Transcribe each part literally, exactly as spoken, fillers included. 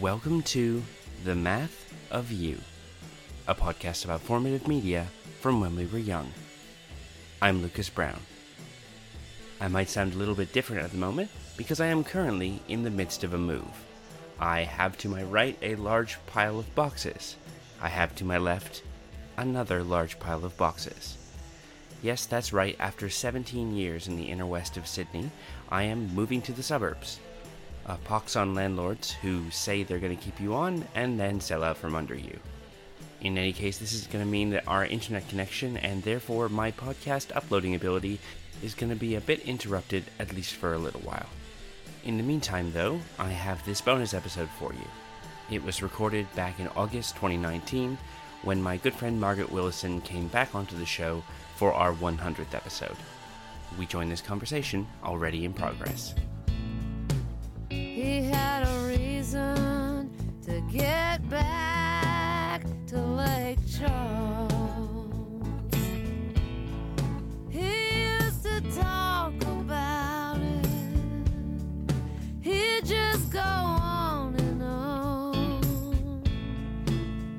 Welcome to The Math of You, a podcast about formative media from when we were young. I'm Lucas Brown. I might sound a little bit different at the moment because I am currently in the midst of a move. I have to my right a large pile of boxes. I have to my left another large pile of boxes. Yes, that's right, after seventeen years in the inner west of Sydney, I am moving to the suburbs. A pox on landlords who say they're going to keep you on and then sell out from under you. In any case, this is going to mean that our internet connection and therefore my podcast uploading ability is going to be a bit interrupted, at least for a little while. In the meantime, though, I have this bonus episode for you. It was recorded back in August twenty nineteen when my good friend Margaret Willison came back onto the show for our one hundredth episode. We join this conversation already in progress. He had a reason to get back to Lake Charles. He used to talk about it. He'd just go on and on.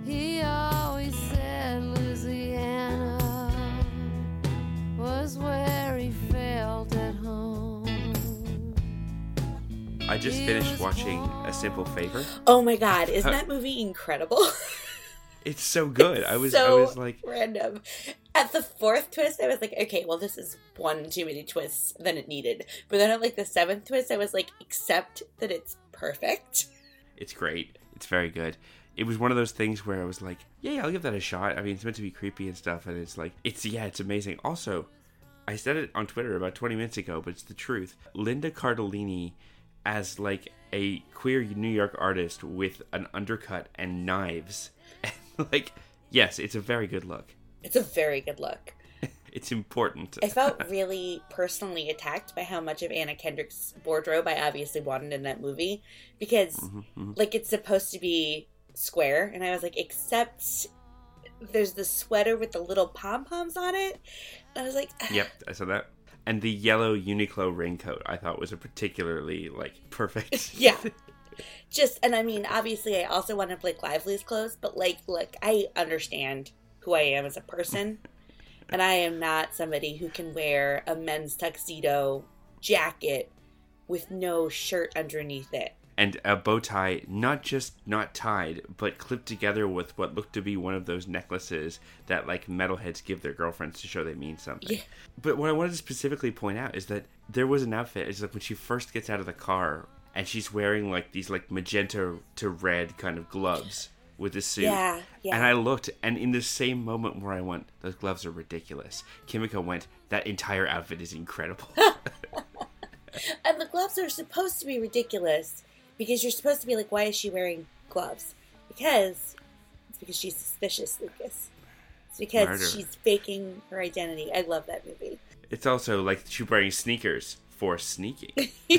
He always said Louisiana was where he felt at home. I just finished watching A Simple Favor. Oh my god, isn't that movie incredible? It's so good. It's I was so I was like random. At the fourth twist, I was like, okay, well this is one too many twists than it needed. But then at like the seventh twist, I was like, except that it's perfect. It's great. It's very good. It was one of those things where I was like, yeah, yeah, I'll give that a shot. I mean, it's meant to be creepy and stuff, and it's like it's yeah, it's amazing. Also, I said it on Twitter about twenty minutes ago, but it's the truth. Linda Cardellini as like a queer New York artist with an undercut and knives. And like, yes, it's a very good look. It's a very good look. It's important. I felt really personally attacked by how much of Anna Kendrick's wardrobe I obviously wanted in that movie. Because, mm-hmm, mm-hmm. like, it's supposed to be square. And I was like, except there's the sweater with the little pom-poms on it. And I was like... Yep, I saw that. And the yellow Uniqlo raincoat, I thought, was a particularly, like, perfect... Yeah. Just, and I mean, obviously, I also wanted Blake Lively's clothes, but, like, look, I understand who I am as a person, and I am not somebody who can wear a men's tuxedo jacket with no shirt underneath it. And a bow tie, not just not tied, but clipped together with what looked to be one of those necklaces that, like, metalheads give their girlfriends to show they mean something. Yeah. But what I wanted to specifically point out is that there was an outfit, it's like when she first gets out of the car, and she's wearing, like, these, like, magenta to red kind of gloves with this suit. Yeah, yeah. And I looked, and in the same moment where I went, those gloves are ridiculous, Kimiko went, that entire outfit is incredible. And the gloves are supposed to be ridiculous. Because you're supposed to be like, why is she wearing gloves? Because it's because she's suspicious, Lucas. It's because Murder. She's faking her identity. I love that movie. It's also like she's wearing sneakers for sneaking. uh,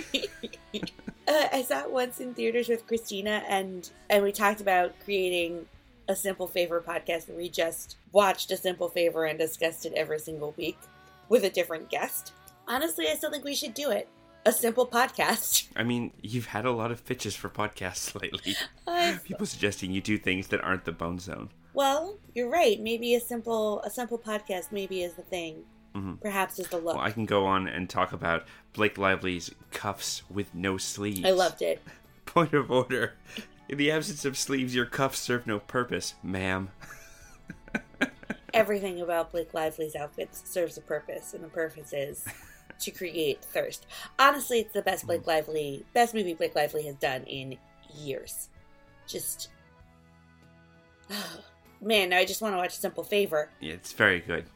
I saw it once in theaters with Christina, and, and we talked about creating a Simple Favor podcast where we just watched A Simple Favor and discussed it every single week with a different guest. Honestly, I still think we should do it. A simple podcast. I mean, you've had a lot of pitches for podcasts lately. I've... People suggesting you do things that aren't the Bone Zone. Well, you're right. Maybe a simple a simple podcast maybe is the thing. Mm-hmm. Perhaps is the look. Well, I can go on and talk about Blake Lively's cuffs with no sleeves. I loved it. Point of order. In the absence of sleeves, your cuffs serve no purpose, ma'am. Everything about Blake Lively's outfits serves a purpose, and the purpose is... to create thirst. Honestly, it's the best Blake Lively, best movie Blake Lively has done in years. Just, oh, man, now I just want to watch Simple Favor. Yeah, it's very good.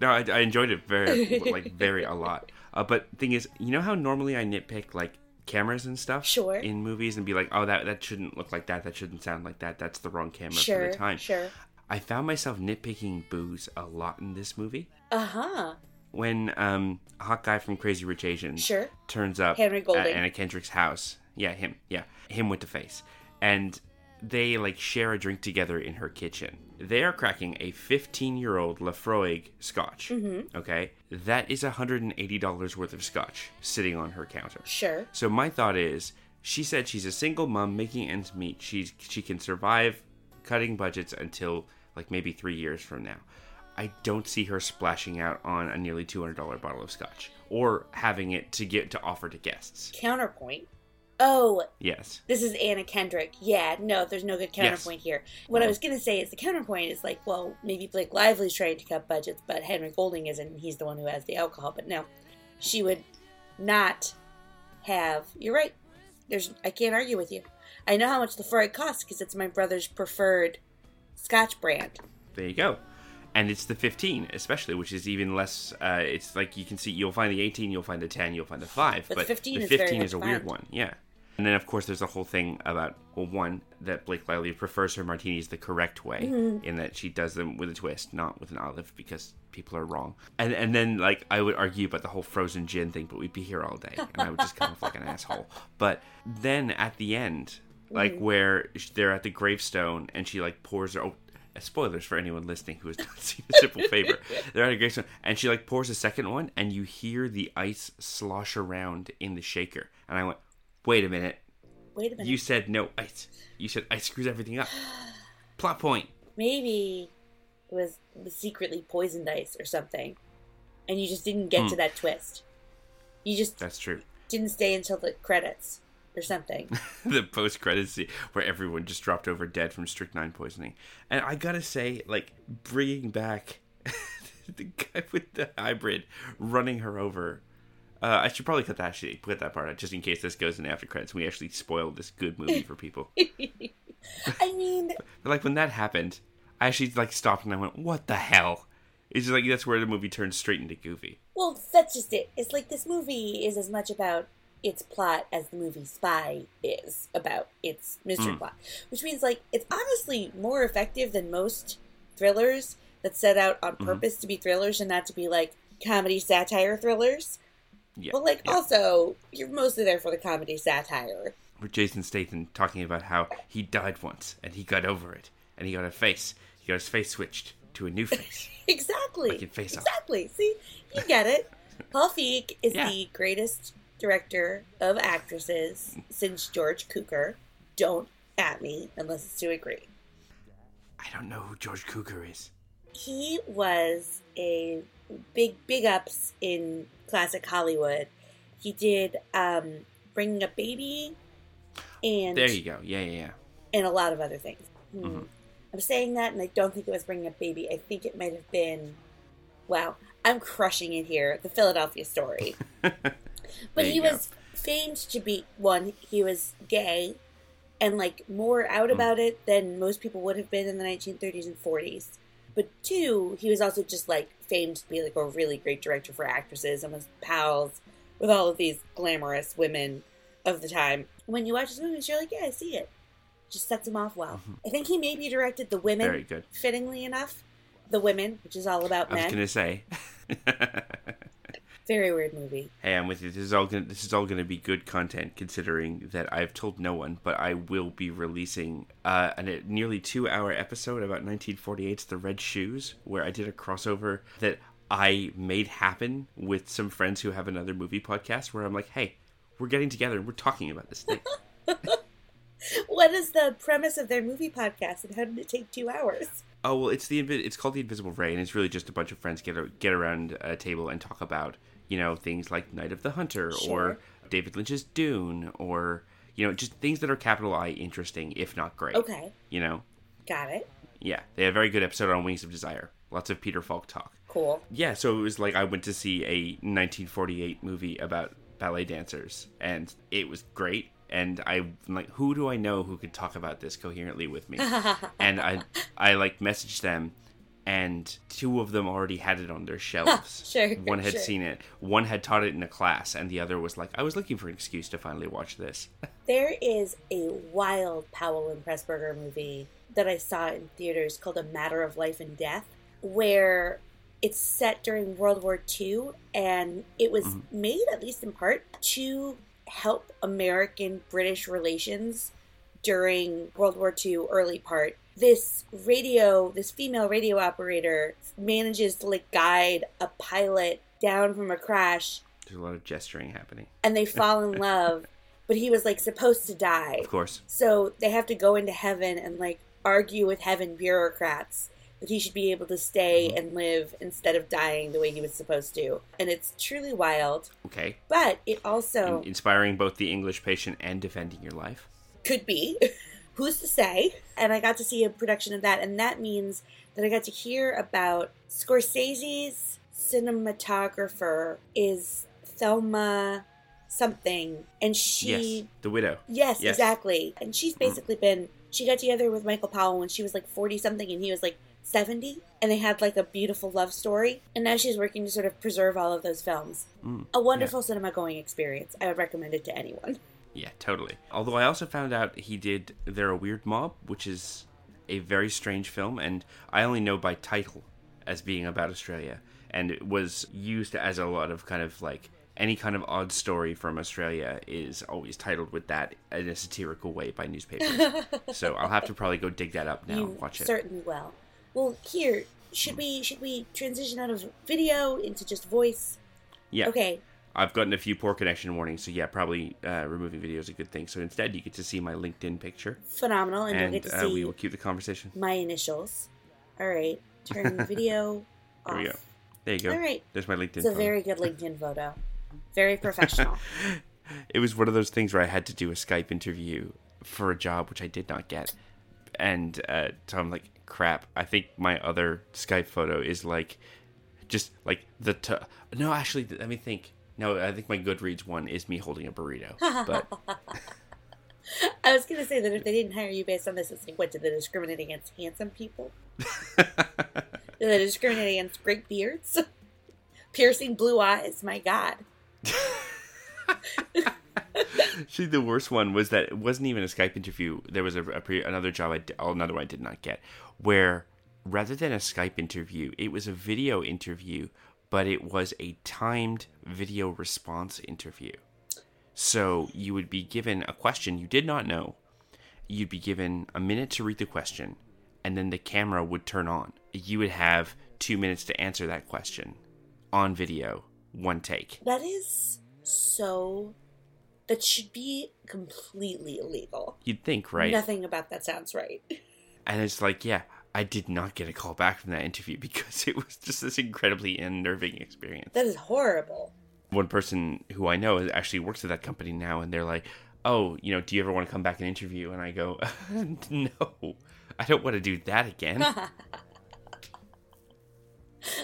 No, I, I enjoyed it very, like, very a lot. Uh, but thing is, you know how normally I nitpick, like, cameras and stuff? Sure. In movies and be like, oh, that, that shouldn't look like that, that shouldn't sound like that, that's the wrong camera sure, for the time. Sure, sure. I found myself nitpicking booze a lot in this movie. Uh-huh. When um, a hot guy from Crazy Rich Asians sure. turns up Henry Golding. At Anna Kendrick's house. Yeah, him. Yeah, him with the face. And they, like, share a drink together in her kitchen. They are cracking a fifteen-year-old Laphroaig scotch. Mm-hmm. Okay? That is one hundred eighty dollars worth of scotch sitting on her counter. Sure. So my thought is, She said she's a single mom making ends meet. She's, she can survive cutting budgets until like maybe three years from now. I don't see her splashing out on a nearly two hundred dollars bottle of scotch or having it to get to offer to guests. Counterpoint. Oh. Yes. This is Anna Kendrick. Yeah, no, there's no good counterpoint yes. here. What no. I was going to say is the counterpoint is like, well, maybe Blake Lively's trying to cut budgets, but Henry Golding isn't, and he's the one who has the alcohol. But no, she would not have... You're right. There's. I can't argue with you. I know how much Laphroaig costs because it's my brother's preferred scotch brand. There you go. And it's the fifteen, especially, which is even less, uh, it's like you can see, you'll find the eighteen, you'll find the ten, you'll find the five. But, but fifteen the fifteen is, very is a weird one, yeah. And then, of course, there's the whole thing about, well, one, that Blake Lively prefers her martinis the correct way, mm-hmm. in that she does them with a twist, not with an olive, because people are wrong. And and then, like, I would argue about the whole frozen gin thing, but we'd be here all day, and I would just come off like an asshole. But then at the end, like, mm-hmm. where they're at the gravestone, and she, like, pours her... Oh, spoilers for anyone listening who has not seen A Simple Favor. They're at a great one. And she like pours a second one and you hear the ice slosh around in the shaker. And I went, wait a minute. Wait a minute. You said no ice. You said ice screws everything up. Plot point. Maybe it was secretly poisoned ice or something. And you just didn't get mm. to that twist. You just That's true. Didn't stay until the credits. Or something. The post-credits scene where everyone just dropped over dead from strychnine poisoning. And I gotta say, like, bringing back the guy with the hybrid running her over. Uh, I should probably cut that, actually, put that part out just in case this goes in after credits. We actually spoiled this good movie for people. I mean... but, like, when that happened, I actually, like, stopped and I went, what the hell? It's just like, that's where the movie turns straight into goofy. Well, that's just it. It's like this movie is as much about... its plot as the movie Spy is about its mystery mm. plot. Which means, like, it's honestly more effective than most thrillers that set out on mm-hmm. purpose to be thrillers and not to be, like, comedy satire thrillers. Yeah, but, like, yeah. also, you're mostly there for the comedy satire. With Jason Statham talking about how he died once and he got over it and he got a face. He got his face switched to a new face. Exactly. Like in Face Off. Exactly. See? You get it. Paul Feig is yeah. the greatest... director of actresses since George Cukor. Don't at me unless it's to agree. I don't know who George Cukor is. He was a big, big ups in classic Hollywood. He did um, Bringing Up Baby and... There you go. Yeah, yeah, yeah. And a lot of other things. Hmm. Mm-hmm. I'm saying that and I don't think it was Bringing Up Baby. I think it might have been... Wow. I'm crushing it here. The Philadelphia Story. But he was go. famed to be, one, he was gay and, like, more out about mm. it than most people would have been in the nineteen thirties and forties. But, two, he was also just, like, famed to be, like, a really great director for actresses and was pals with all of these glamorous women of the time. When you watch his movies, you're like, yeah, I see it. Just sets him off well. Mm-hmm. I think he maybe directed The Women, Very good. fittingly enough. The Women, which is all about I men. I was going to say... Very weird movie. Hey, I'm with you. This is all gonna, this is all going to be good content, considering that I've told no one, but I will be releasing uh, a nearly two-hour episode about nineteen forty-eight's The Red Shoes, where I did a crossover that I made happen with some friends who have another movie podcast, where I'm like, hey, we're getting together and we're talking about this thing. What is the premise of their movie podcast, and how did it take two hours? Oh, well, it's the it's called The Invisible Ray, and it's really just a bunch of friends get get around a table and talk about, you know, things like Night of the Hunter sure. or David Lynch's Dune or, you know, just things that are capital I interesting, if not great. Okay. You know? Got it. Yeah. They had a very good episode on Wings of Desire. Lots of Peter Falk talk. Cool. Yeah, so it was like I went to see a nineteen forty-eight movie about ballet dancers, and it was great. And I'm like, who do I know who could talk about this coherently with me? And I, I like messaged them, and two of them already had it on their shelves. Sure. One had sure. seen it. One had taught it in a class, and the other was like, I was looking for an excuse to finally watch this. There is a wild Powell and Pressburger movie that I saw in theaters called A Matter of Life and Death, where it's set during World War Two, and it was mm-hmm. made, at least in part, to... help American-British relations during World War Two early part. This radio, this female radio operator manages to, like, guide a pilot down from a crash. There's a lot of gesturing happening. And they fall in love. But he was, like, supposed to die. Of course. So they have to go into heaven and, like, argue with heaven bureaucrats that he should be able to stay mm-hmm. and live instead of dying the way he was supposed to. And it's truly wild. Okay. But it also... In- inspiring both The English Patient and Defending Your Life? Could be. Who's to say? And I got to see a production of that. And that means that I got to hear about Scorsese's cinematographer is Thelma something. And she... Yes, the widow. Yes, yes. Exactly. And she's basically mm. been... She got together with Michael Powell when she was like forty-something and he was like seventy. And they had like a beautiful love story. And now she's working to sort of preserve all of those films. Mm. A wonderful yeah. cinema-going experience. I would recommend it to anyone. Yeah, totally. Although I also found out he did They're a Weird Mob, which is a very strange film, and I only know by title as being about Australia. And it was used as a lot of kind of like, any kind of odd story from Australia is always titled with that in a satirical way by newspapers. So I'll have to probably go dig that up now you and watch it. Certainly will. Well, here, should we should we transition out of video into just voice? Yeah. Okay. I've gotten a few poor connection warnings, so yeah, probably uh, removing video is a good thing. So instead, you get to see my LinkedIn picture. Phenomenal, and, and you'll get to uh, see... we will keep the conversation. My initials. All right, turn the video off. There we go. There you go. All right. There's my LinkedIn photo. It's a phone. Very good LinkedIn photo. Very professional. It was one of those things where I had to do a Skype interview for a job, which I did not get. And uh, so I'm like, crap, I think my other Skype photo is like, just like the... T- no, actually, let me think. No, I think my Goodreads one is me holding a burrito. But I was going to say that if they didn't hire you based on this, it's like, what, did they discriminate against handsome people? Did they discriminate against great beards? Piercing blue eyes, my God. See, the worst one was that it wasn't even a Skype interview. There was a, a pre- another job, I d- another one I did not get, where rather than a Skype interview, it was a video interview, but it was a timed video response interview. So you would be given a question you did not know. You'd be given a minute to read the question, and then the camera would turn on. You would have two minutes to answer that question on video, one take. That is so... That should be completely illegal. You'd think, right? Nothing about that sounds right. And it's like, yeah... I did not get a call back from that interview because it was just this incredibly unnerving experience. That is horrible. One person who I know actually works at that company now, and they're like, oh, you know, do you ever want to come back and interview? And I go, no, I don't want to do that again.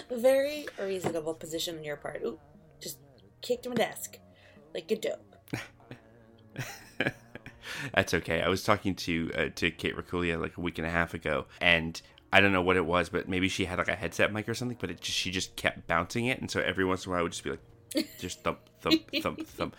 Very reasonable position on your part. Ooh, just kicked my desk like a dope. That's okay. I was talking to uh, to Kate Reculia like a week and a half ago, and I don't know what it was, but maybe she had like a headset mic or something, but it just, she just kept bouncing it, and so every once in a while I would just be like, just thump, thump, thump, thump.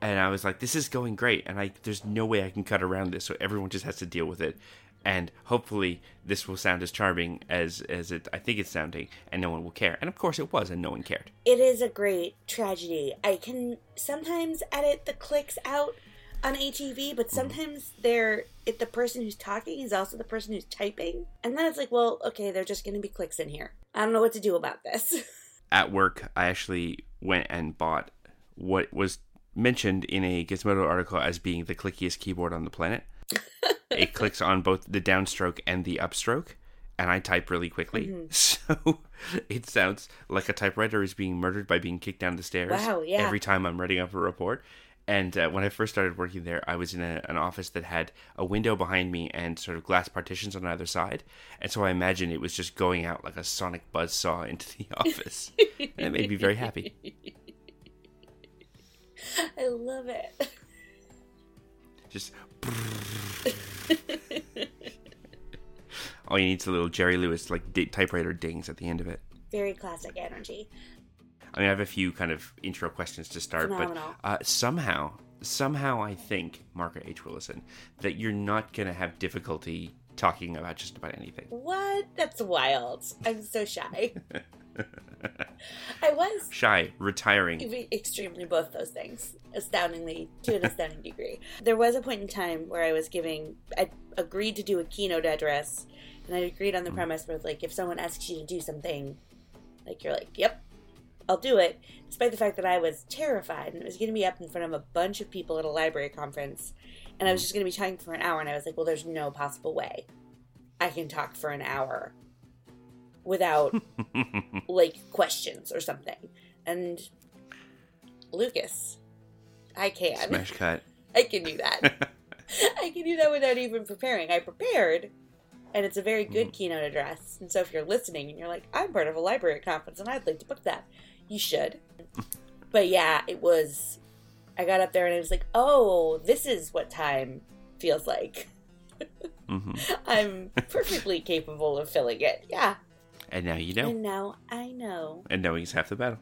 And I was like, this is going great, and I there's no way I can cut around this, so everyone just has to deal with it. And hopefully this will sound as charming as, as it I think it's sounding, and no one will care. And of course it was, and no one cared. It is a great tragedy. I can sometimes edit the clicks out on A T V, but sometimes they're it, the person who's talking is also the person who's typing. And then it's like, well, okay, they're just going to be clicks in here. I don't know what to do about this. At work, I actually went and bought what was mentioned in a Gizmodo article as being the clickiest keyboard on the planet. It clicks on both the downstroke and the upstroke, and I type really quickly. Mm-hmm. So it sounds like a typewriter is being murdered by being kicked down the stairs. Wow, yeah. Every time I'm writing up a report. And uh, when I first started working there, I was in a, an office that had a window behind me and sort of glass partitions on either side. And so I imagine it was just going out like a sonic buzzsaw into the office. And it made me very happy. I love it. Just... All you need is a little Jerry Lewis, like, d- typewriter dings at the end of it. Very classic energy. I mean, I have a few kind of intro questions to start, Phenomenal. but uh, somehow, somehow I think, Margaret H. Willison, that you're not going to have difficulty talking about just about anything. What? That's wild. I'm so shy. I was. Shy, retiring. Extremely, both those things. Astoundingly, to an astounding degree. There was a point in time where I was giving, I agreed to do a keynote address, and I agreed on the mm-hmm. premise where, like, if someone asks you to do something, like, you're like, yep. I'll do it, despite the fact that I was terrified and it was going to be up in front of a bunch of people at a library conference, and I was just going to be talking for an hour, and I was like, well, there's no possible way I can talk for an hour without, like, questions or something. And Lucas, I can. Smash cut. I can do that. I can do that without even preparing. I prepared, and it's a very good mm. keynote address. And so if you're listening and you're like, I'm part of a library conference and I'd like to book that, you should. But yeah, it was, I got up there and I was like, oh, this is what time feels like. Mm-hmm. I'm perfectly capable of filling it. Yeah. And now you know. And now I know. And knowing is half the battle.